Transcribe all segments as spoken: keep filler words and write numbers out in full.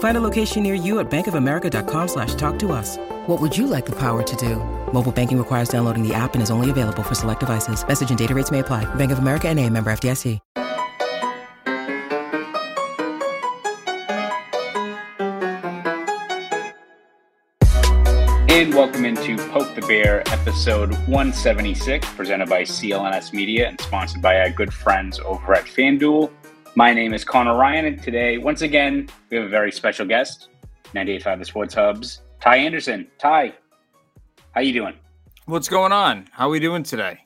Find a location near you at bankofamerica.com slash talk to us. What would you like the power to do? Mobile banking requires downloading the app and is only available for select devices. Message and data rates may apply. Bank of America N A, member F D I C. And welcome into Poke the Bear, episode one seventy-six, presented by C L N S Media and sponsored by our good friends over at FanDuel. My name is Conor Ryan, and today, once again, we have a very special guest, ninety-eight point five The Sports Hub's Ty Anderson. Ty, how you doing? What's going on? How are we doing today?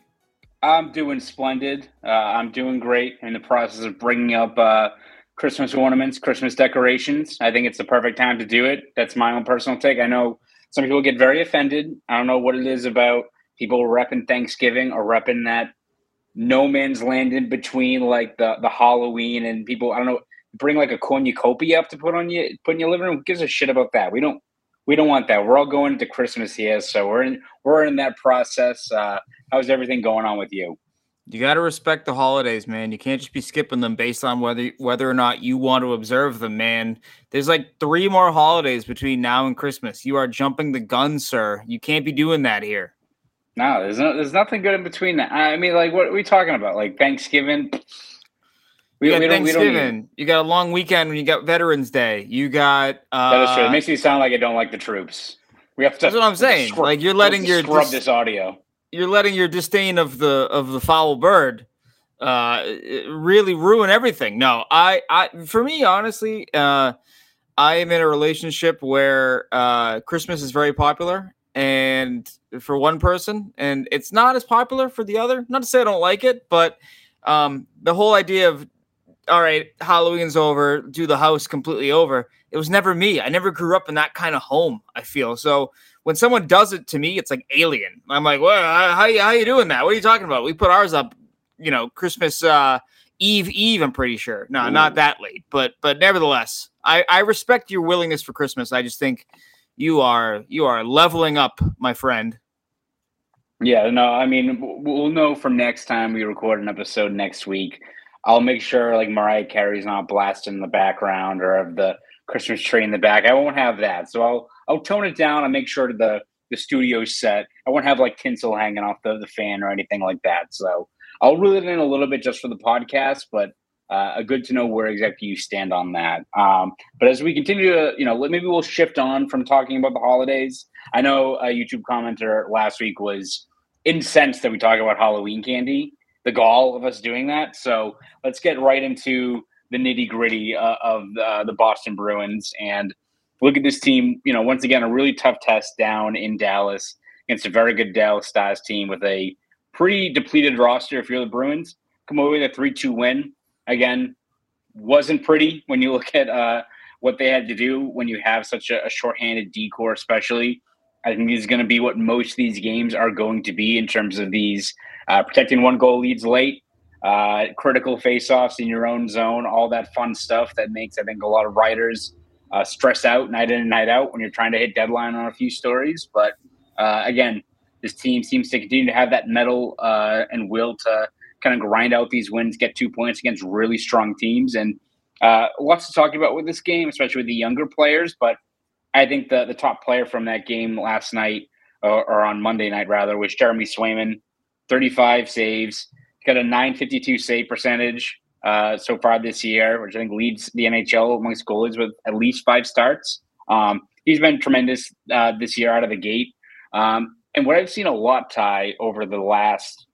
I'm doing splendid. Uh, I'm doing great. I'm in the process of bringing up uh, Christmas ornaments, Christmas decorations. I think it's the perfect time to do it. That's my own personal take. I know some people get very offended. I don't know what it is about people repping Thanksgiving or repping that no man's land in between, like the, the Halloween, and people, I don't know, bring like a cornucopia up to put on you, put in your living room. Who gives a shit about that? We don't. We don't want that. We're all going into Christmas here, so we're in we're in that process. Uh, how's everything going on with you? You got to respect the holidays, man. You can't just be skipping them based on whether whether or not you want to observe them, man. There's like three more holidays between now and Christmas. You are jumping the gun, sir. You can't be doing that here. No, there's no, there's nothing good in between that. I mean, like, what are we talking about? Like Thanksgiving. We, you got we Thanksgiving. Don't, we don't you got a long weekend when you got Veterans Day. You got uh, that is true. It makes me sound like I don't like the troops. We have to. That's what I'm saying. Scrub, like you're letting your scrub dis- this audio. You're letting your disdain of the of the foul bird uh, really ruin everything. No, I, I for me honestly, uh, I am in a relationship where uh, Christmas is very popular, and for one person, and it's not as popular for the other. Not to say I don't like it, but um, the whole idea of all right, Halloween's over, do the house completely over. It was never me. I never grew up in that kind of home, I feel. So when someone does it to me, it's like alien. I'm like, well, how you, how you doing that? What are you talking about? We put ours up, you know, Christmas uh, Eve, Eve, I'm pretty sure. No, Ooh. Not that late. But but nevertheless, I, I respect your willingness for Christmas. I just think you are you are leveling up, my friend. Yeah, no, I mean, we'll know from next time we record an episode next week. I'll make sure like Mariah Carey's not blasting in the background or of the Christmas tree in the back. I won't have that. So I'll I'll tone it down and make sure the, the studio's set. I won't have like tinsel hanging off the, the fan or anything like that. So I'll reel it in a little bit just for the podcast, but uh, good to know where exactly you stand on that. Um, but as we continue to, you know, maybe we'll shift on from talking about the holidays. I know a YouTube commenter last week was incensed that we talk about Halloween candy. The gall of us doing that. So let's get right into the nitty gritty uh, of uh, the Boston Bruins and look at this team. You know, once again, a really tough test down in Dallas against a very good Dallas Stars team with a pretty depleted roster. If you're the Bruins, come away with a three two win. Again, wasn't pretty when you look at uh, what they had to do when you have such a, a shorthanded decor, especially. I think this is going to be what most of these games are going to be in terms of these uh, protecting one goal leads late, uh, critical faceoffs in your own zone, all that fun stuff that makes, I think, a lot of writers uh, stress out night in and night out when you're trying to hit deadline on a few stories. But uh, again, this team seems to continue to have that mettle uh, and will to kind of grind out these wins, get two points against really strong teams. And uh, lots to talk about with this game, especially with the younger players, but I think the, the top player from that game last night, or, or on Monday night rather, was Jeremy Swayman, thirty-five saves. Got a nine fifty-two save percentage uh, so far this year, which I think leads the N H L amongst goalies with at least five starts. Um, he's been tremendous uh, this year out of the gate. Um, and what I've seen a lot, Ty, over the last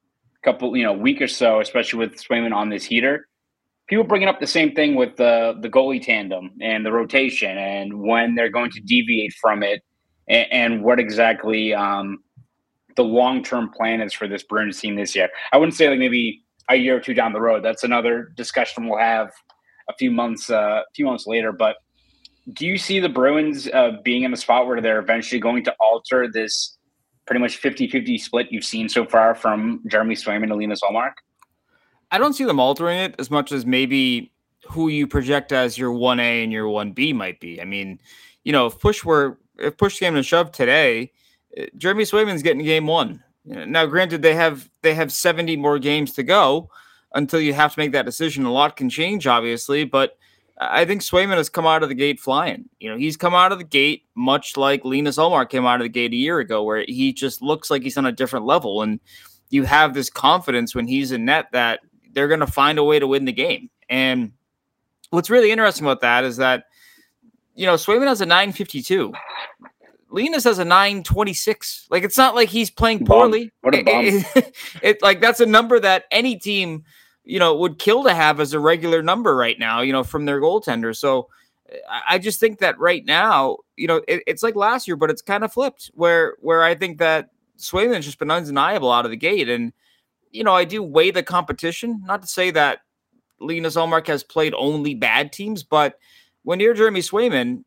couple, you know, week or so, especially with Swayman on this heater, people bringing up the same thing with the, the goalie tandem and the rotation and when they're going to deviate from it and, and what exactly um, the long-term plan is for this Bruins team this year. I wouldn't say like maybe a year or two down the road. That's another discussion we'll have a few months, uh, a few months later. But do you see the Bruins uh, being in the spot where they're eventually going to alter this pretty much fifty-fifty split you've seen so far from Jeremy Swayman to Linus Ullmark? I don't see them altering it as much as maybe who you project as your one A and your one B might be. I mean, you know, if push were if push came to shove today, Jeremy Swayman's getting game one. Now, granted, they have they have seventy more games to go until you have to make that decision. A lot can change, obviously, but I think Swayman has come out of the gate flying. You know, he's come out of the gate much like Linus Ullmark came out of the gate a year ago, where he just looks like he's on a different level. And you have this confidence when he's in net that they're going to find a way to win the game. And what's really interesting about that is that, you know, Swayman has a nine fifty-two. Linus has a nine twenty-six. Like, it's not like he's playing poorly. What a bomb. It, it, it, like, that's a number that any team, you know, would kill to have as a regular number right now, you know, from their goaltender. So I just think that right now, you know, it, it's like last year, but it's kind of flipped where, where I think that Swayman's just been undeniable out of the gate. And, you know, I do weigh the competition, not to say that Linus Ullmark has played only bad teams, but when you're Jeremy Swayman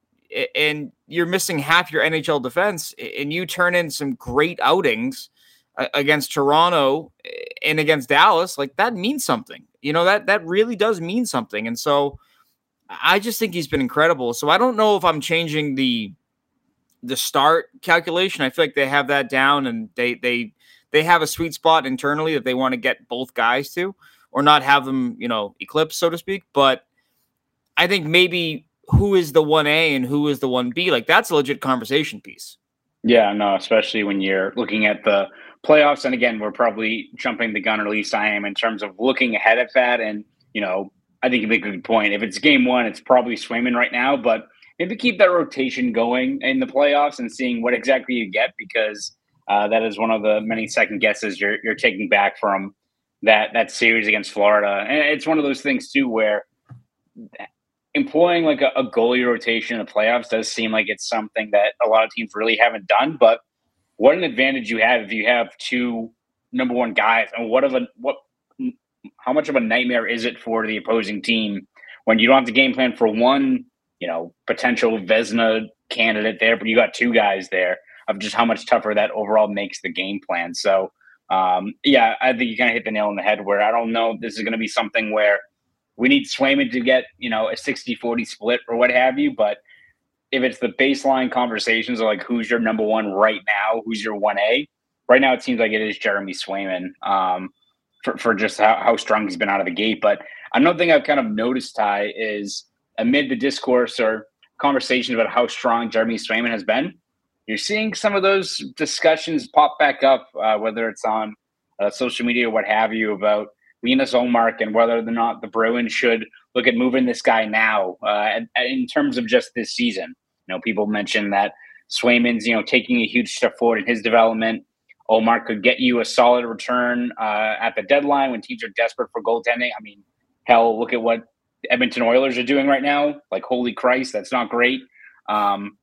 and you're missing half your N H L defense and you turn in some great outings against Toronto and against Dallas, like that means something, you know, that, that really does mean something. And so I just think he's been incredible. So I don't know if I'm changing the, the start calculation. I feel like they have that down and they, they, They have a sweet spot internally that they want to get both guys to or not have them, you know, eclipse, so to speak. But I think maybe who is the one A and who is the one B, like that's a legit conversation piece. Yeah, no, especially when you're looking at the playoffs. And again, we're probably jumping the gun, or at least I am, in terms of looking ahead at that. And, you know, I think you make a good point. If it's game one, it's probably Swayman right now, but maybe keep that rotation going in the playoffs and seeing what exactly you get, because Uh, that is one of the many second guesses you're you're taking back from that that series against Florida. And it's one of those things, too, where employing like a, a goalie rotation in the playoffs does seem like it's something that a lot of teams really haven't done. But what an advantage you have if you have two number one guys. And what of a what? How much of a nightmare is it for the opposing team when you don't have the game plan for one, you know, potential Vezina candidate there, but you got two guys there? Of just how much tougher that overall makes the game plan. So, um, yeah, I think you kind of hit the nail on the head where I don't know if this is going to be something where we need Swayman to get, you know, a sixty forty split or what have you. But if it's the baseline conversations of like, who's your number one right now? Who's your one A? Right now, it seems like it is Jeremy Swayman um, for, for just how, how strong he's been out of the gate. But another thing I've kind of noticed, Ty, is amid the discourse or conversations about how strong Jeremy Swayman has been, you're seeing some of those discussions pop back up, uh, whether it's on uh, social media or what have you, about Linus Ullmark and whether or not the Bruins should look at moving this guy now uh, in terms of just this season. You know, people mentioned that Swayman's, you know, taking a huge step forward in his development. Ullmark could get you a solid return uh, at the deadline when teams are desperate for goaltending. I mean, hell, look at what the Edmonton Oilers are doing right now. Like, holy Christ, that's not great. Um,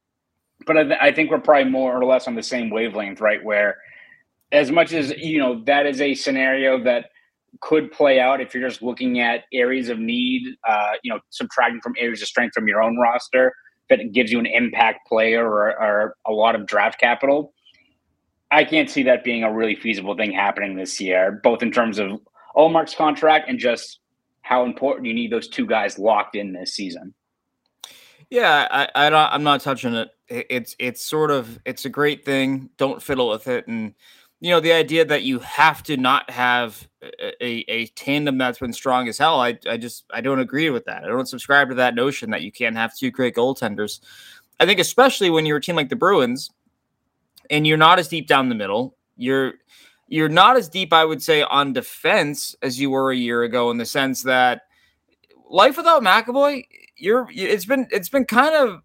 But I, th- I think we're probably more or less on the same wavelength, right? Where as much as, you know, that is a scenario that could play out if you're just looking at areas of need, uh, you know, subtracting from areas of strength from your own roster, that it gives you an impact player or, or a lot of draft capital. I can't see that being a really feasible thing happening this year, both in terms of Ullmark's contract and just how important you need those two guys locked in this season. Yeah, I, I don't, I'm not touching it. It's it's sort of it's a great thing. Don't fiddle with it. And, you know, the idea that you have to not have a, a, a tandem that's been strong as hell. I, I just I don't agree with that. I don't subscribe to that notion that you can't have two great goaltenders. I think especially when you're a team like the Bruins and you're not as deep down the middle, you're you're not as deep, I would say, on defense as you were a year ago, in the sense that life without McAvoy, you're it's been it's been kind of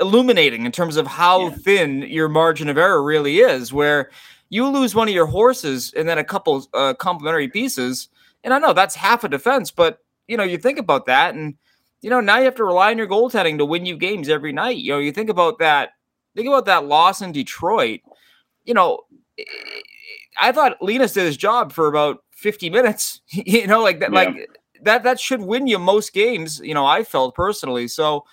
illuminating in terms of how yeah. thin your margin of error really is, where you lose one of your horses and then a couple uh, complementary pieces. And I know that's half a defense, but, you know, you think about that, and, you know, now you have to rely on your goaltending to win you games every night. You know, you think about that, think about that loss in Detroit. You know, I thought Linus did his job for about fifty minutes, you know, like that, yeah. like that, that should win you most games, you know, I felt personally. So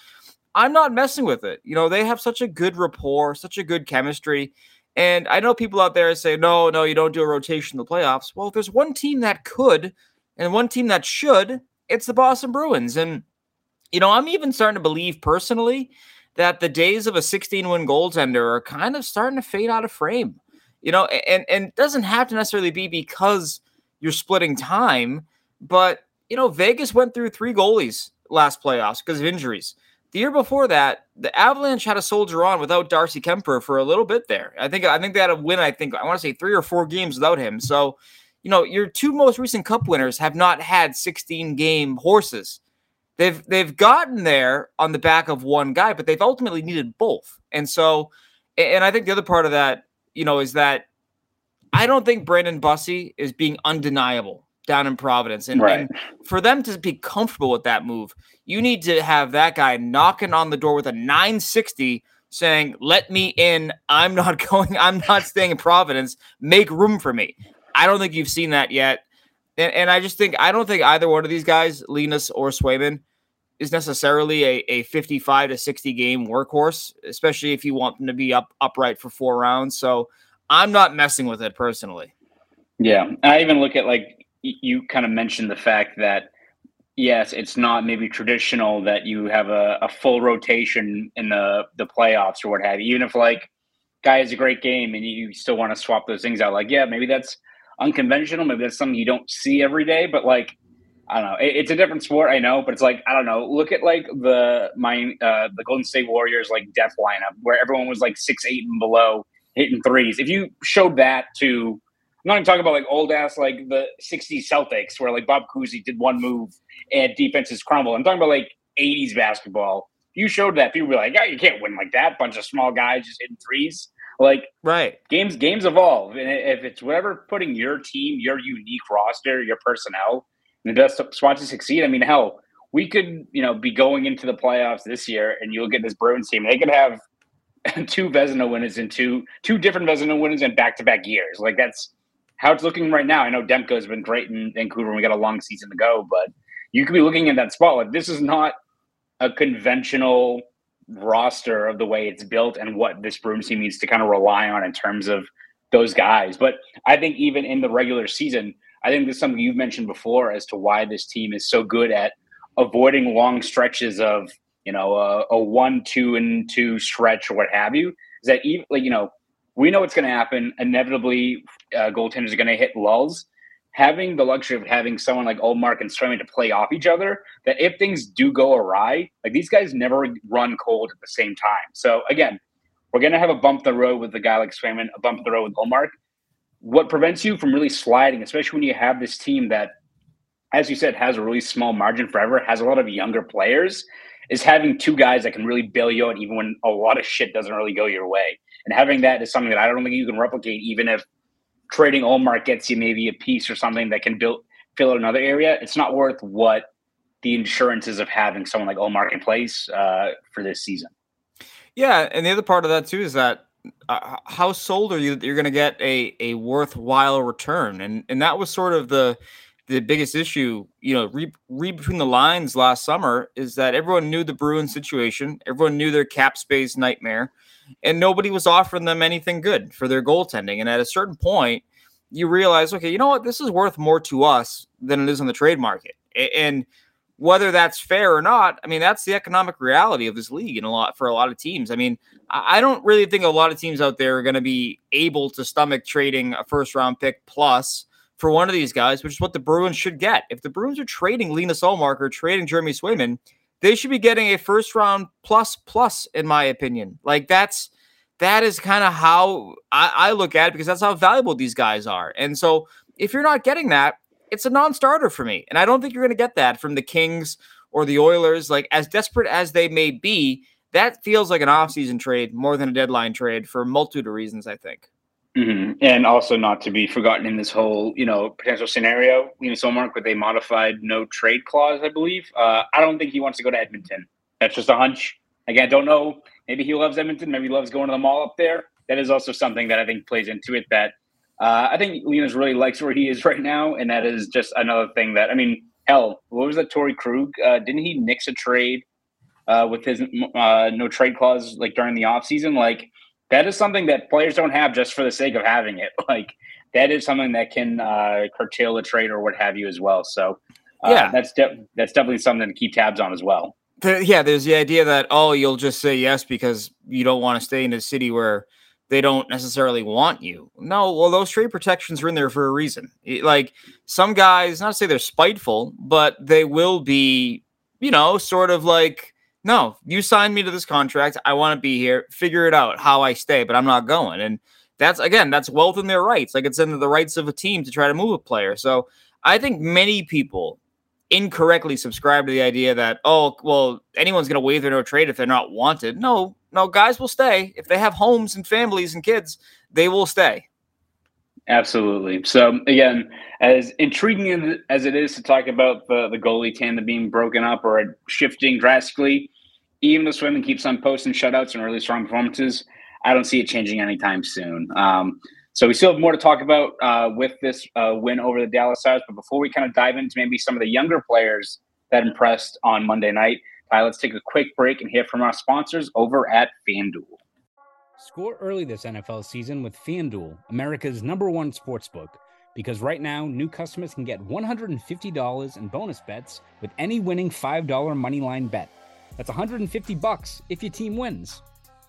I'm not messing with it. You know, they have such a good rapport, such a good chemistry. And I know people out there say, no, no, you don't do a rotation in the playoffs. Well, if there's one team that could and one team that should, it's the Boston Bruins. And, you know, I'm even starting to believe personally that the days of a sixteen-win goaltender are kind of starting to fade out of frame. You know, and and doesn't have to necessarily be because you're splitting time, but, you know, Vegas went through three goalies last playoffs because of injuries. The year before that, the Avalanche had a soldier on without Darcy Kemper for a little bit there. I think I think they had a win, I think, I want to say three or four games without him. So, you know, your two most recent cup winners have not had sixteen-game horses. They've they've gotten there on the back of one guy, but they've ultimately needed both. And so, and I think the other part of that, you know, is that I don't think Brandon Bussey is being undeniable down in Providence. And, right. and for them to be comfortable with that move, you need to have that guy knocking on the door with a nine sixty saying, let me in. I'm not going. I'm not staying in Providence. Make room for me. I don't think you've seen that yet. And, and I just think, I don't think either one of these guys, Linus or Swayman, is necessarily a, a fifty-five to sixty game workhorse, especially if you want them to be up upright for four rounds. So I'm not messing with it personally. Yeah. I even look at, like, you kind of mentioned the fact that, yes, it's not maybe traditional that you have a, a full rotation in the, the playoffs or what have you, even if, like, guy has a great game and you still want to swap those things out. Like, yeah, maybe that's unconventional. Maybe that's something you don't see every day, but, like, I don't know. It's a different sport, I know, but it's like, I don't know. Look at, like, the my uh, the Golden State Warriors, like, depth lineup where everyone was, like, six eight and below hitting threes. If you showed that to, I'm not even talking about, like, old ass, like the sixties Celtics where, like, Bob Cousy did one move and defenses crumble. I'm talking about, like, eighties basketball. If you showed that, people would be like, oh, you can't win like that. Bunch of small guys just hitting threes. Like, right. Games games evolve, and if it's whatever putting your team, your unique roster, your personnel. And the best spot to succeed. I mean, hell, we could, you know, be going into the playoffs this year, and you look at this Bruins team. They could have two Vezina winners and two two different Vezina winners in back to back years. Like, that's how it's looking right now. I know Demko has been great in Vancouver, and we got a long season to go, but you could be looking at that spot. Like, this is not a conventional roster of the way it's built and what this Bruins team needs to kind of rely on in terms of those guys. But I think even in the regular season, I think there's something you've mentioned before as to why this team is so good at avoiding long stretches of, you know, a, a one, two, and two stretch or what have you. Is that, even, like, you know, we know what's going to happen. Inevitably, uh, goaltenders are going to hit lulls. Having the luxury of having someone like Ullmark and Swayman to play off each other, that if things do go awry, like, these guys never run cold at the same time. So, again, we're going to have a bump the road with a guy like Swayman, a bump the road with Ullmark. What prevents you from really sliding, especially when you have this team that, as you said, has a really small margin forever, has a lot of younger players, is having two guys that can really bail you out even when a lot of shit doesn't really go your way. And having that is something that I don't think you can replicate, even if trading Ullmark gets you maybe a piece or something that can build, fill out another area. It's not worth what the insurance is of having someone like Ullmark in place uh, for this season. Yeah, and the other part of that too is that, Uh, how sold are you that you're going to get a, a worthwhile return? And and that was sort of the the biggest issue, you know, read re between the lines last summer, is that everyone knew the Bruins situation. Everyone knew their cap space nightmare, and nobody was offering them anything good for their goaltending. And at a certain point, you realize, okay, you know what? This is worth more to us than it is on the trade market. And whether that's fair or not, I mean, that's the economic reality of this league in a lot for a lot of teams. I mean, I don't really think a lot of teams out there are going to be able to stomach trading a first round pick plus for one of these guys, which is what the Bruins should get. If the Bruins are trading Linus Ullmark or trading Jeremy Swayman, they should be getting a first round plus plus, in my opinion. Like, that's that is kind of how I, I look at it, because that's how valuable these guys are. And so if you're not getting that, it's a non-starter for me. And I don't think you're going to get that from the Kings or the Oilers. Like, as desperate as they may be, that feels like an off-season trade more than a deadline trade for a multitude of reasons, I think. Mm-hmm. And also not to be forgotten in this whole, you know, potential scenario, Linus Ullmark with a modified no trade clause, I believe. Uh, I don't think he wants to go to Edmonton. That's just a hunch. Again, I don't know. Maybe he loves Edmonton. Maybe he loves going to the mall up there. That is also something that I think plays into it, that uh, I think Linus really likes where he is right now. And that is just another thing that, I mean, hell, what was that Torrey Krug? Uh, didn't he nix a trade uh, with his uh, no trade clause like during the offseason? Like, that is something that players don't have just for the sake of having it. Like, that is something that can uh, curtail a trade or what have you as well. So uh, yeah, that's de- that's definitely something to keep tabs on as well. The, yeah, there's the idea that, oh, you'll just say yes because you don't want to stay in a city where they don't necessarily want you. No, well, those trade protections are in there for a reason. It, like, some guys, not to say they're spiteful, but they will be, you know, sort of like, no, you signed me to this contract. I want to be here. Figure it out how I stay, but I'm not going. And that's, again, that's well within their rights. Like, it's in the rights of a team to try to move a player. So I think many people incorrectly subscribe to the idea that, oh, well, anyone's going to waive their no trade if they're not wanted. No, no, guys will stay. If they have homes and families and kids, they will stay. Absolutely. So, again, as intriguing as it is to talk about the, the goalie tandem being broken up or shifting drastically, even though Swayman keeps on posting shutouts and really strong performances, I don't see it changing anytime soon. Um, so we still have more to talk about uh, with this uh, win over the Dallas Stars. But before we kind of dive into maybe some of the younger players that impressed on Monday night, uh, let's take a quick break and hear from our sponsors over at FanDuel. Score early this N F L season with FanDuel, America's number one sportsbook, because right now new customers can get one hundred fifty dollars in bonus bets with any winning five dollar moneyline bet. That's one hundred fifty dollars if your team wins.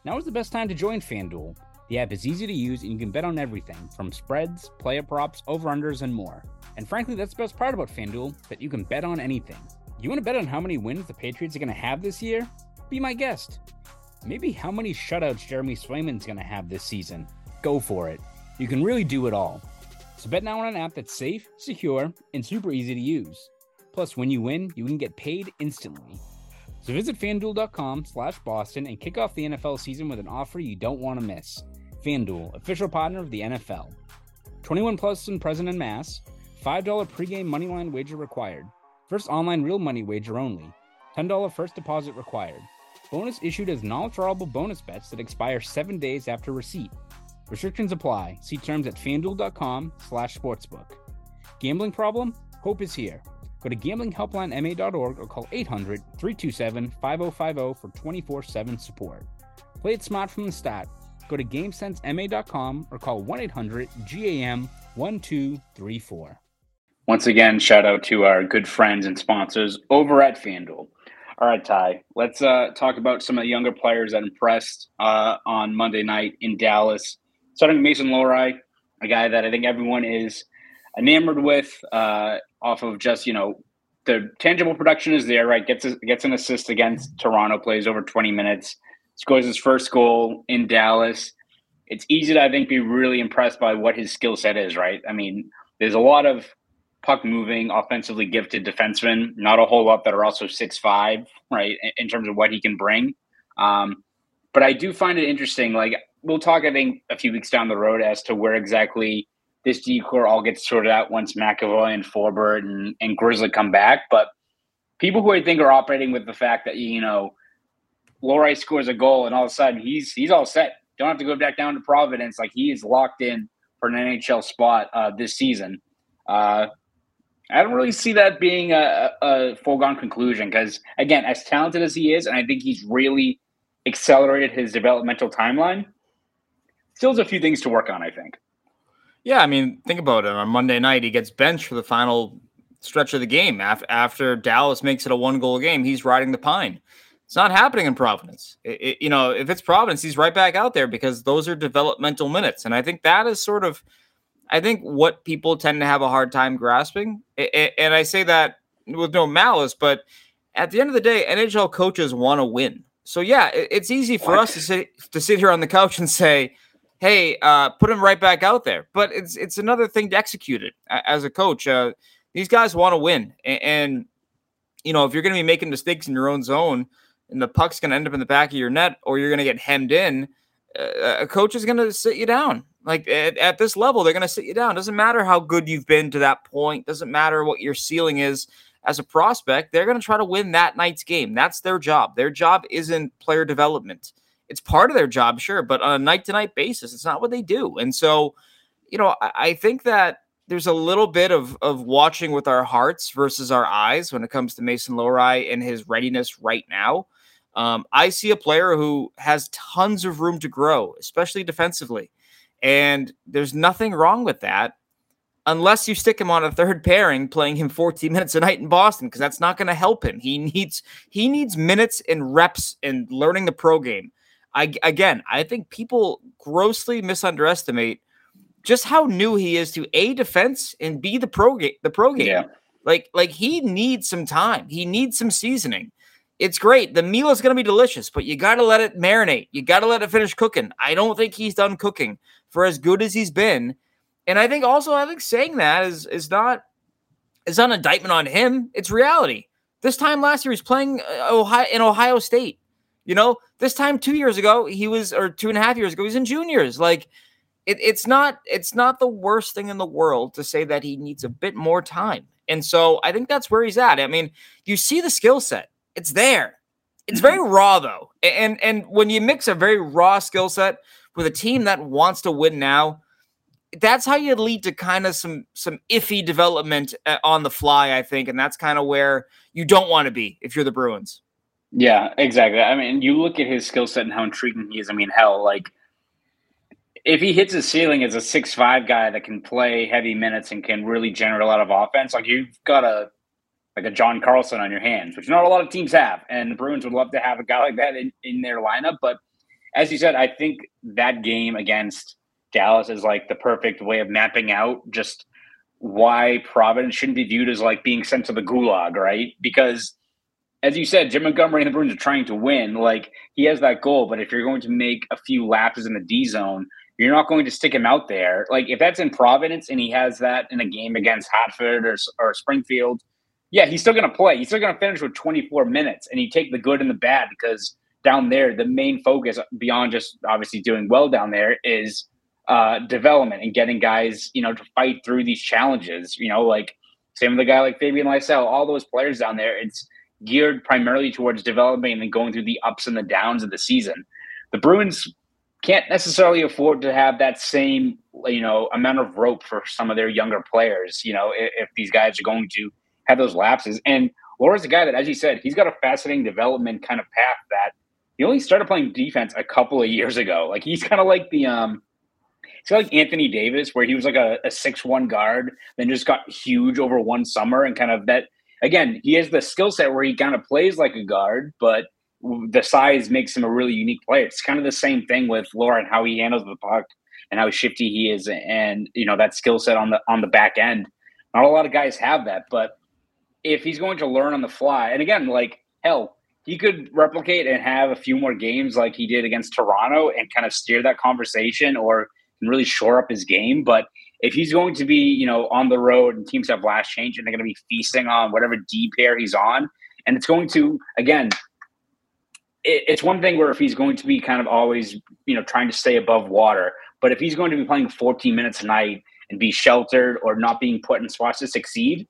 Now is the best time to join FanDuel. The app is easy to use and you can bet on everything from spreads, player props, over-unders, and more. And frankly, that's the best part about FanDuel, that you can bet on anything. You want to bet on how many wins the Patriots are going to have this year? Be my guest. Maybe how many shutouts Jeremy Swayman's going to have this season. Go for it. You can really do it all. So bet now on an app that's safe, secure, and super easy to use. Plus, when you win, you can get paid instantly. So visit FanDuel.com slash Boston and kick off the N F L season with an offer you don't want to miss. FanDuel, official partner of the N F L. twenty-one plus and present in mass. five dollar pregame moneyline wager required. First online real money wager only. ten dollar first deposit required. Bonus issued as non-withdrawable bonus bets that expire seven days after receipt. Restrictions apply. See terms at fanduel.com slash sportsbook. Gambling problem? Hope is here. Go to gambling helpline m a dot org or call eight hundred, three two seven, five oh five oh for twenty-four seven support. Play it smart from the start. Go to game sense m a dot com or call one eight hundred G A M one two three four. Once again, shout out to our good friends and sponsors over at FanDuel. All right, Ty, let's uh, talk about some of the younger players that impressed uh, on Monday night in Dallas. Starting with Mason Lohrei, a guy that I think everyone is enamored with uh, off of just, you know, the tangible production is there, right? Gets a, gets an assist against Toronto, plays over twenty minutes, scores his first goal in Dallas. It's easy to, I think, be really impressed by what his skill set is, right? I mean, there's a lot of puck-moving, offensively gifted defensemen, not a whole lot that are also six five, right, in terms of what he can bring. Um, but I do find it interesting. Like, we'll talk, I think, a few weeks down the road as to where exactly this D-Corps all gets sorted out once McAvoy and Forbort and, and Grzelcyk come back. But people who I think are operating with the fact that, you know, Lohrei scores a goal and all of a sudden he's he's all set. Don't have to go back down to Providence. Like, he is locked in for an N H L spot uh, this season. Uh I don't really see that being a, a foregone conclusion because, again, as talented as he is, and I think he's really accelerated his developmental timeline, still has a few things to work on, I think. Yeah, I mean, think about it. On Monday night, he gets benched for the final stretch of the game. After Dallas makes it a one-goal game, he's riding the pine. It's not happening in Providence. It, it, you know, if it's Providence, he's right back out there because those are developmental minutes. And I think that is sort of – I think what people tend to have a hard time grasping, and I say that with no malice, but at the end of the day, N H L coaches want to win. So yeah, it's easy for what? us to sit, to sit here on the couch and say, hey, uh, put him right back out there. But it's it's another thing to execute it as a coach. Uh, these guys want to win. And, and, you know, if you're going to be making mistakes in your own zone and the puck's going to end up in the back of your net or you're going to get hemmed in, uh, a coach is going to sit you down. Like at, at this level, they're going to sit you down. Doesn't matter how good you've been to that point. Doesn't matter what your ceiling is as a prospect. They're going to try to win that night's game. That's their job. Their job isn't player development. It's part of their job, sure, but on a night-to-night basis, it's not what they do. And so, you know, I, I think that there's a little bit of of watching with our hearts versus our eyes when it comes to Mason Lohrei and his readiness right now. Um, I see a player who has tons of room to grow, especially defensively. And there's nothing wrong with that unless you stick him on a third pairing, playing him fourteen minutes a night in Boston, because that's not going to help him. He needs he needs minutes and reps and learning the pro game. I, again, I think people grossly misunderestimate just how new he is to A, defense, and B, the pro game. The pro game. Yeah. Like, like he needs some time. He needs some seasoning. It's great. The meal is going to be delicious, but you got to let it marinate. You got to let it finish cooking. I don't think he's done cooking for as good as he's been. And I think also, I think saying that is, is not, is not an indictment on him. It's reality. This time last year, he's playing Ohio, in Ohio State. You know, this time two years ago, he was, or two and a half years ago, he's in juniors. Like it, it's not, it's not the worst thing in the world to say that he needs a bit more time. And so I think that's where he's at. I mean, you see the skill set. It's there. It's very raw, though. And and when you mix a very raw skill set with a team that wants to win now, that's how you lead to kind of some some iffy development on the fly, I think. And that's kind of where you don't want to be if you're the Bruins. Yeah, exactly. I mean, you look at his skill set and how intriguing he is. I mean, hell, like, if he hits his ceiling as a six five guy that can play heavy minutes and can really generate a lot of offense, like, you've got a like a John Carlson on your hands, which not a lot of teams have. And the Bruins would love to have a guy like that in, in their lineup. But as you said, I think that game against Dallas is like the perfect way of mapping out just why Providence shouldn't be viewed as like being sent to the gulag, right? Because as you said, Jim Montgomery and the Bruins are trying to win. Like, he has that goal, but if you're going to make a few lapses in the D zone, you're not going to stick him out there. Like, if that's in Providence and he has that in a game against Hartford or, or Springfield, yeah, he's still going to play. He's still going to finish with twenty-four minutes, and you take the good and the bad because down there, the main focus beyond just obviously doing well down there is uh, development and getting guys, you know, to fight through these challenges. You know, like same with a guy like Fabian Lysell, all those players down there, it's geared primarily towards developing and going through the ups and the downs of the season. The Bruins can't necessarily afford to have that same, you know, amount of rope for some of their younger players, you know, if, if these guys are going to have those lapses. And Laura's a guy that, as you said, he's got a fascinating development kind of path that he only started playing defense a couple of years ago. Like, he's kind of like the um he's like Anthony Davis, where he was like a, a six one guard, then just got huge over one summer, and kind of that again, he has the skill set where he kind of plays like a guard, but the size makes him a really unique player. It's kind of the same thing with Laura and how he handles the puck and how shifty he is, and you know, that skill set on the on the back end. Not a lot of guys have that, but if he's going to learn on the fly, and again, like, hell, he could replicate and have a few more games like he did against Toronto and kind of steer that conversation or really shore up his game. But if he's going to be, you know, on the road and teams have last change and they're going to be feasting on whatever D pair he's on, and it's going to, again, it, it's one thing where if he's going to be kind of always, you know, trying to stay above water, but if he's going to be playing fourteen minutes a night and be sheltered or not being put in spots to succeed,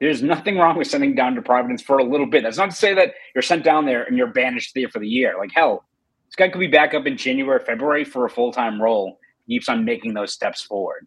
there's nothing wrong with sending down to Providence for a little bit. That's not to say that you're sent down there and you're banished there for the year. Like, hell, this guy could be back up in January, February for a full-time role. He keeps on making those steps forward.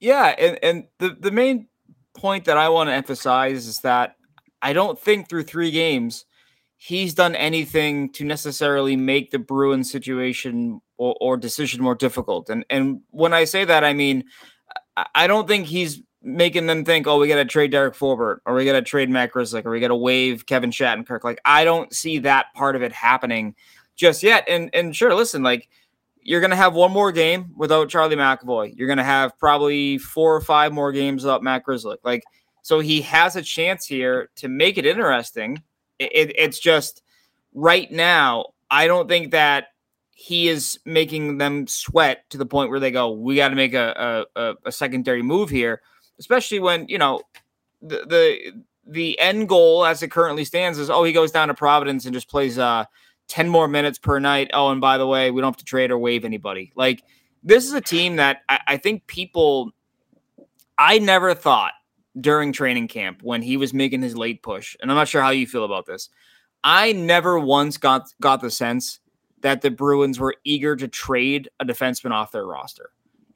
Yeah, and, and the, the main point that I want to emphasize is that I don't think through three games he's done anything to necessarily make the Bruins situation or, or decision more difficult. And and when I say that, I mean, I don't think he's making them think, oh, we got to trade Derek Forbort, or we got to trade Matt Grzelcyk, or we got to waive Kevin Shattenkirk. Like, I don't see that part of it happening just yet. And and sure, listen, like, you're going to have one more game without Charlie McAvoy. You're going to have probably four or five more games without Matt Grzelcyk. Like, so he has a chance here to make it interesting. It, it, it's just right now, I don't think that he is making them sweat to the point where they go, we got to make a, a, a secondary move here, especially when, you know, the, the, the end goal as it currently stands is, oh, he goes down to Providence and just plays, uh, ten more minutes per night. Oh, and by the way, we don't have to trade or waive anybody. Like, this is a team that I, I think people, I never thought during training camp when he was making his late push, and I'm not sure how you feel about this, I never once got, got the sense that the Bruins were eager to trade a defenseman off their roster.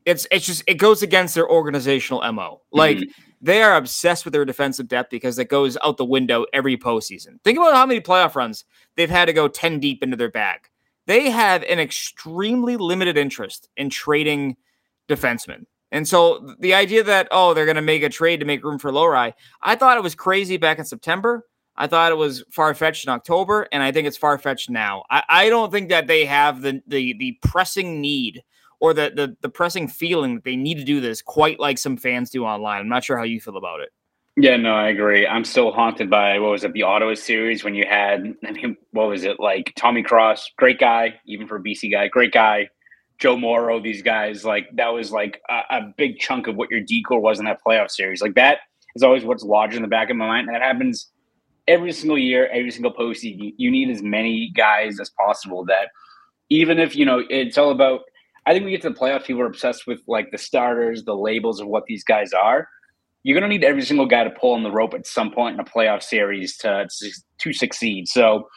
It's, it's just, it goes against their organizational M O. Like, mm-hmm. they are obsessed with their defensive depth because it goes out the window every postseason. Think about how many playoff runs they've had to go ten deep into their bag. They have an extremely limited interest in trading defensemen. And so the idea that, oh, they're going to make a trade to make room for Lohrei, I thought it was crazy back in September. I thought it was far-fetched in October, and I think it's far-fetched now. I, I don't think that they have the the, the pressing need or the, the the pressing feeling that they need to do this quite like some fans do online. I'm not sure how you feel about it. Yeah, no, I agree. I'm still haunted by, what was it, the Ottawa series when you had, I mean, what was it, like Tommy Cross, great guy, even for a B C guy, great guy, Joe Morrow, these guys, like that was like a, a big chunk of what your decor was in that playoff series. Like that is always what's lodged in the back of my mind. That happens every single year, every single postseason. You need as many guys as possible that even if, you know, it's all about, I think we get to the playoffs, people are obsessed with like the starters, the labels of what these guys are. You're going to need every single guy to pull on the rope at some point in a playoff series to, to, to succeed. So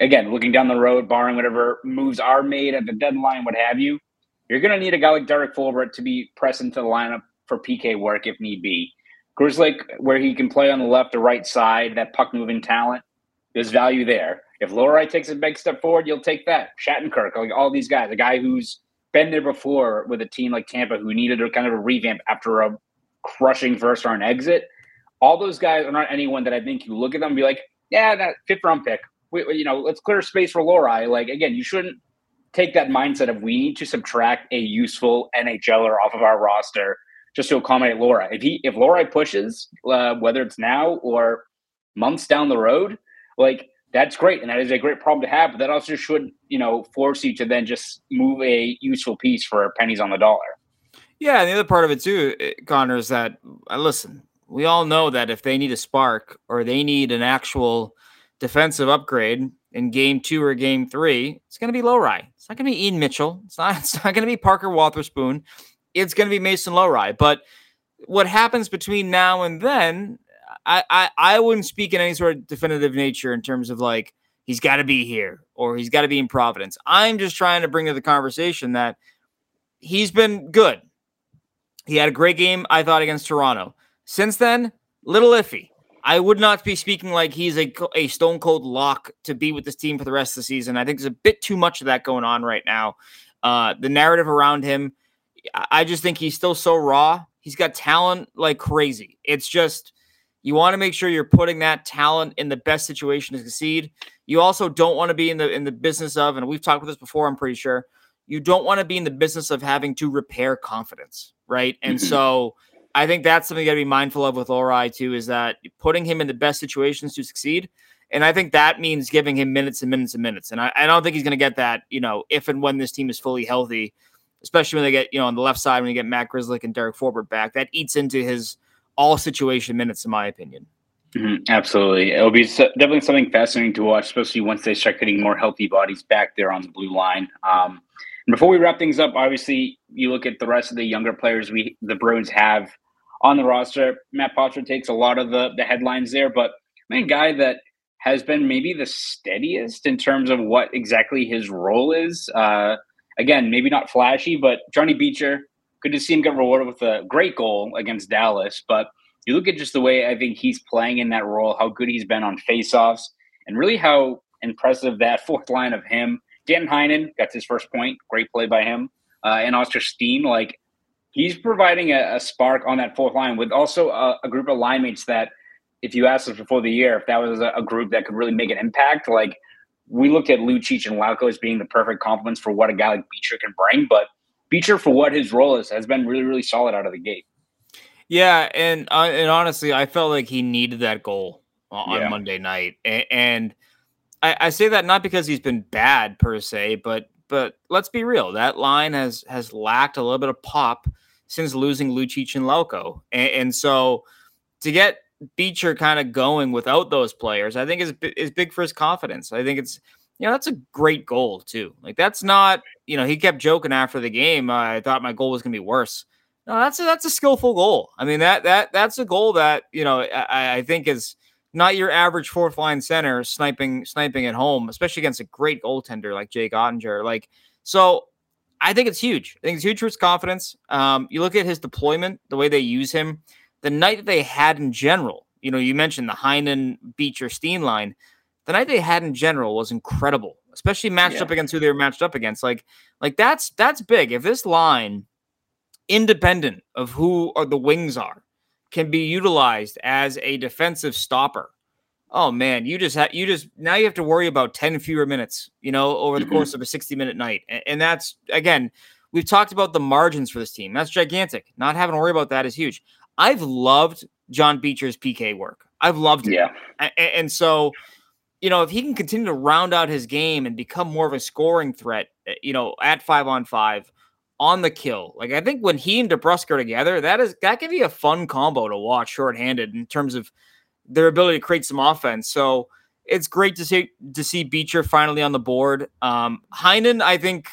again, looking down the road, barring whatever moves are made at the deadline, what have you, you're going to need a guy like Derek Forbort to be pressed into the lineup for P K work if need be. Grzelcyk, where he can play on the left or right side, that puck moving talent, there's value there. If Lohrei takes a big step forward, you'll take that. Shattenkirk, like all these guys, a guy who's been there before with a team like Tampa who needed a kind of a revamp after a crushing first round exit. All those guys are not anyone that I think you look at them and be like, yeah, that fifth round pick, we, you know, let's clear space for Lohrei. Like, again, you shouldn't take that mindset of we need to subtract a useful N H L er off of our roster just to accommodate Lohrei. If he, if Lohrei pushes, uh, whether it's now or months down the road, like that's great. And that is a great problem to have, but that also should, you know, force you to then just move a useful piece for pennies on the dollar. Yeah. And the other part of it too, Connor, is that uh, listen, we all know that if they need a spark or they need an actual defensive upgrade in game two or game three, it's going to be Lohrei. It's not going to be Ian Mitchell. It's not, it's not going to be Parker Watherspoon. It's going to be Mason Lohrei. But what happens between now and then, I, I, I wouldn't speak in any sort of definitive nature in terms of like, he's got to be here or he's got to be in Providence. I'm just trying to bring to the conversation that he's been good. He had a great game, I thought, against Toronto. Since then, little iffy. I would not be speaking like he's a, a stone cold lock to be with this team for the rest of the season. I think there's a bit too much of that going on right now. Uh, the narrative around him, I just think he's still so raw. He's got talent like crazy. It's just, you want to make sure you're putting that talent in the best situation to succeed. You also don't want to be in the in the business of, and we've talked about this before, I'm pretty sure, you don't want to be in the business of having to repair confidence, right? And mm-hmm. so I think that's something you got to be mindful of with Lohrei too, is that putting him in the best situations to succeed. And I think that means giving him minutes and minutes and minutes. And I, I don't think he's going to get that, you know, if and when this team is fully healthy, especially when they get, you know, on the left side, when you get Matt Grzelcyk and Derek Forbort back, that eats into his all situation minutes, in my opinion. Mm-hmm, absolutely. It'll be so, definitely something fascinating to watch, especially once they start getting more healthy bodies back there on the blue line. Um, and before we wrap things up, obviously you look at the rest of the younger players we the Bruins have on the roster. Matt Pottruck takes a lot of the, the headlines there, but I mean, a guy that has been maybe the steadiest in terms of what exactly his role is. Uh, again, maybe not flashy, but Johnny Beecher, good to see him get rewarded with a great goal against Dallas. But you look at just the way I think he's playing in that role, how good he's been on faceoffs, and really how impressive that fourth line of him. Dan Heinen, that's his first point. Great play by him. Uh, and Austin Steen, like, he's providing a, a spark on that fourth line with also a, a group of line mates that, if you asked us before the year, if that was a, a group that could really make an impact, like, we looked at Lucic and Lauko as being the perfect complements for what a guy like Beecher can bring. But Beecher, for what his role is, has been really, really solid out of the gate. Yeah, and uh, and honestly, I felt like he needed that goal on yeah. Monday night. And, and I, I say that not because he's been bad per se, but but let's be real. That line has has lacked a little bit of pop since losing Lucic and Lauko. And, and so to get Beecher kind of going without those players, I think is is big for his confidence. I think it's, you know, that's a great goal too. Like, that's not, you know, he kept joking after the game, uh, I thought my goal was going to be worse. No, that's a, that's a skillful goal. I mean, that that that's a goal that, you know, I, I think is not your average fourth line center sniping sniping at home, especially against a great goaltender like Jake Ottinger. Like, so I think it's huge. I think it's huge for his confidence. Um, you look at his deployment, the way they use him, the night that they had in general. You know, you mentioned the Heinen, Beecher, Steen line. The night they had in general was incredible, especially matched yeah. up against who they were matched up against. Like, like that's that's big. If this line, independent of who or the wings are, can be utilized as a defensive stopper, oh man, you just have, you just, now you have to worry about ten fewer minutes, you know, over the mm-hmm. course of a sixty minute night. And, and that's, again, we've talked about the margins for this team. That's gigantic. Not having to worry about that is huge. I've loved John Beecher's P K work. I've loved it. Yeah. And, and so, you know, if he can continue to round out his game and become more of a scoring threat, you know, at five on five, on the kill. Like, I think when he and DeBrusk are together, that is, that can be a fun combo to watch shorthanded in terms of their ability to create some offense. So it's great to see, to see Beecher finally on the board. Um, Heinen, I think,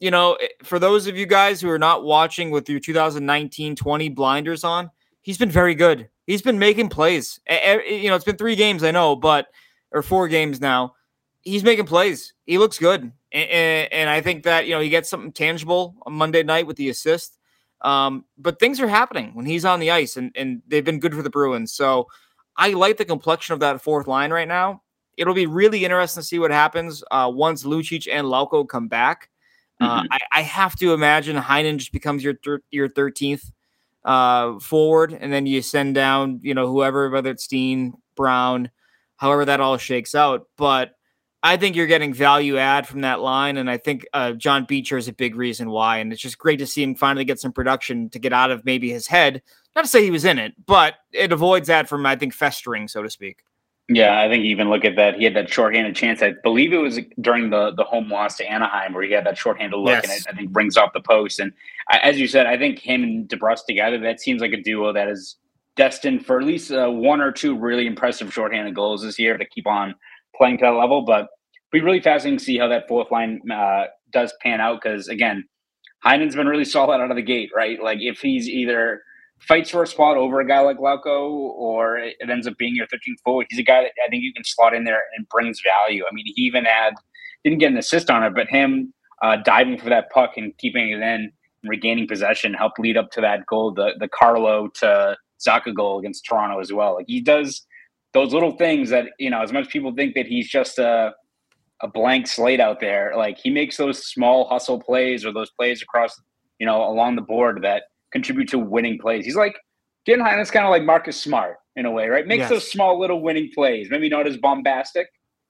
you know, for those of you guys who are not watching with your two thousand nineteen twenty blinders on, he's been very good. He's been making plays. You know, it's been three games, I know, but, or four games now. He's making plays. He looks good. And, and I think that, you know, he gets something tangible on Monday night with the assist. Um, but things are happening when he's on the ice, and, and they've been good for the Bruins. So I like the complexion of that fourth line right now. It'll be really interesting to see what happens uh, once Lucic and Lauko come back. Uh, mm-hmm. I, I have to imagine Heinen just becomes your thir- your thirteenth uh, forward, and then you send down, you know, whoever, whether it's Steen, Brown, however that all shakes out. But I think you're getting value add from that line, and I think uh, John Beecher is a big reason why, and it's just great to see him finally get some production to get out of maybe his head. Not to say he was in it, but it avoids that from, I think, festering, so to speak. Yeah, I think even look at that. He had that shorthanded chance. I believe it was during the, the home loss to Anaheim where he had that shorthanded look, yes. and it, I think brings off the post. And I, as you said, I think him and DeBrusk together, that seems like a duo that is destined for at least uh, one or two really impressive shorthanded goals this year to keep on playing to that level. But it'd be really fascinating to see how that fourth line uh, does pan out because, again, Heinen's been really solid out of the gate, right? Like, if he's either fights for a spot over a guy like Lauko or it ends up being your thirteenth forward, he's a guy that I think you can slot in there and brings value. I mean, he even had – didn't get an assist on it, but him uh, diving for that puck and keeping it in and regaining possession helped lead up to that goal, the, the Carlo to Zaka goal against Toronto as well. Like, he does – those little things that, you know, as much as people think that he's just a, a blank slate out there, like, he makes those small hustle plays or those plays across, you know, along the board that contribute to winning plays. He's like, Dan Heinen's kind of like Marcus Smart in a way, right? Makes yes. those small little winning plays. Maybe not as bombastic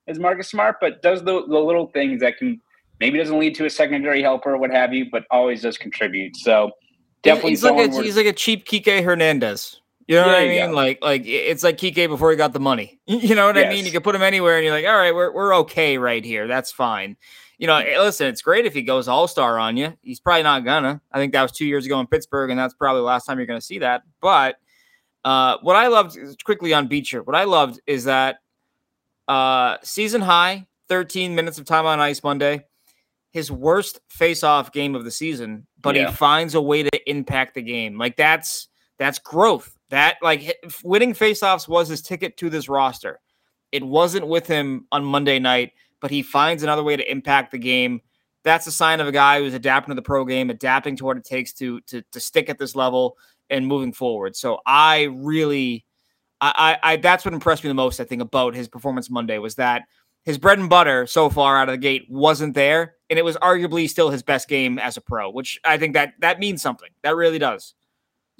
as Marcus Smart, but does the, the little things that can maybe doesn't lead to a secondary helper or what have you, but always does contribute. So definitely he's, he's, like, a, he's like a cheap Kike Hernandez. You know yeah, what I mean? Like, like it's like Kike before he got the money. You know what yes. I mean? You can put him anywhere and you're like, all right, we're we're okay right here. That's fine. You know, listen, it's great if he goes all-star on you. He's probably not gonna. I think that was two years ago in Pittsburgh, and that's probably the last time you're gonna see that. But uh, what I loved quickly on Beecher, what I loved is that uh, season high, thirteen minutes of time on ice Monday, his worst face-off game of the season, but yeah. he finds a way to impact the game. Like, that's that's growth. That, like, winning faceoffs was his ticket to this roster. It wasn't with him on Monday night, but he finds another way to impact the game. that's a sign of a guy who's adapting to the pro game, adapting to what it takes to to, to stick at this level and moving forward. So I really, I, I, I that's what impressed me the most, I think, about his performance Monday, was that his bread and butter so far out of the gate wasn't there, and it was arguably still his best game as a pro, which I think that that means something. That really does.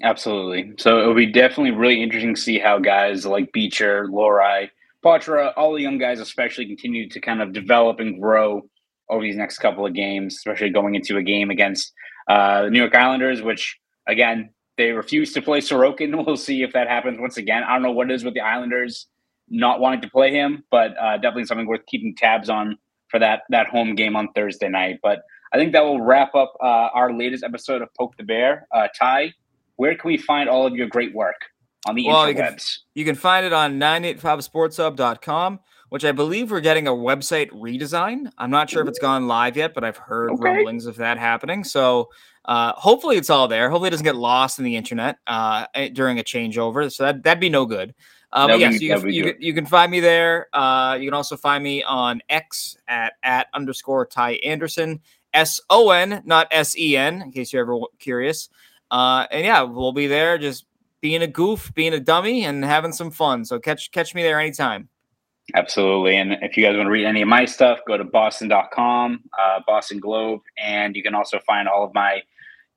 Absolutely. So it'll be definitely really interesting to see how guys like Beecher, Lohrei, Patra, all the young guys especially, continue to kind of develop and grow over these next couple of games, especially going into a game against uh, the New York Islanders, which, again, they refuse to play Sorokin. We'll see if that happens once again. I don't know what it is with the Islanders not wanting to play him, but uh, definitely something worth keeping tabs on for that, that home game on Thursday night. But I think that will wrap up uh, our latest episode of Poke the Bear. Uh, Ty, where can we find all of your great work on the well, interwebs? You can, you can find it on nine eighty-five sports hub dot com, which I believe we're getting a website redesign. I'm not sure if it's gone live yet, but I've heard okay. rumblings of that happening. So uh, hopefully it's all there. Hopefully it doesn't get lost in the internet uh, during a changeover. So that, that'd be no good. Uh, but yes, you, you, you, you can find me there. Uh, you can also find me on X at, at underscore Ty Anderson, S O N, not S E N, in case you're ever curious. Uh, and yeah, we'll be there just being a goof, being a dummy, and having some fun. So catch catch me there anytime. Absolutely. And if you guys want to read any of my stuff, go to boston dot com, uh, Boston Globe. And you can also find all of my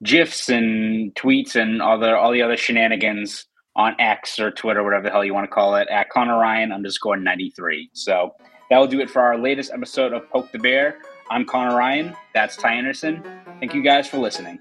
GIFs and tweets and all the, all the other shenanigans on X or Twitter, whatever the hell you want to call it, at Conor Ryan underscore ninety-three. So that will do it for our latest episode of Poke the Bear. I'm Conor Ryan. That's Ty Anderson. Thank you guys for listening.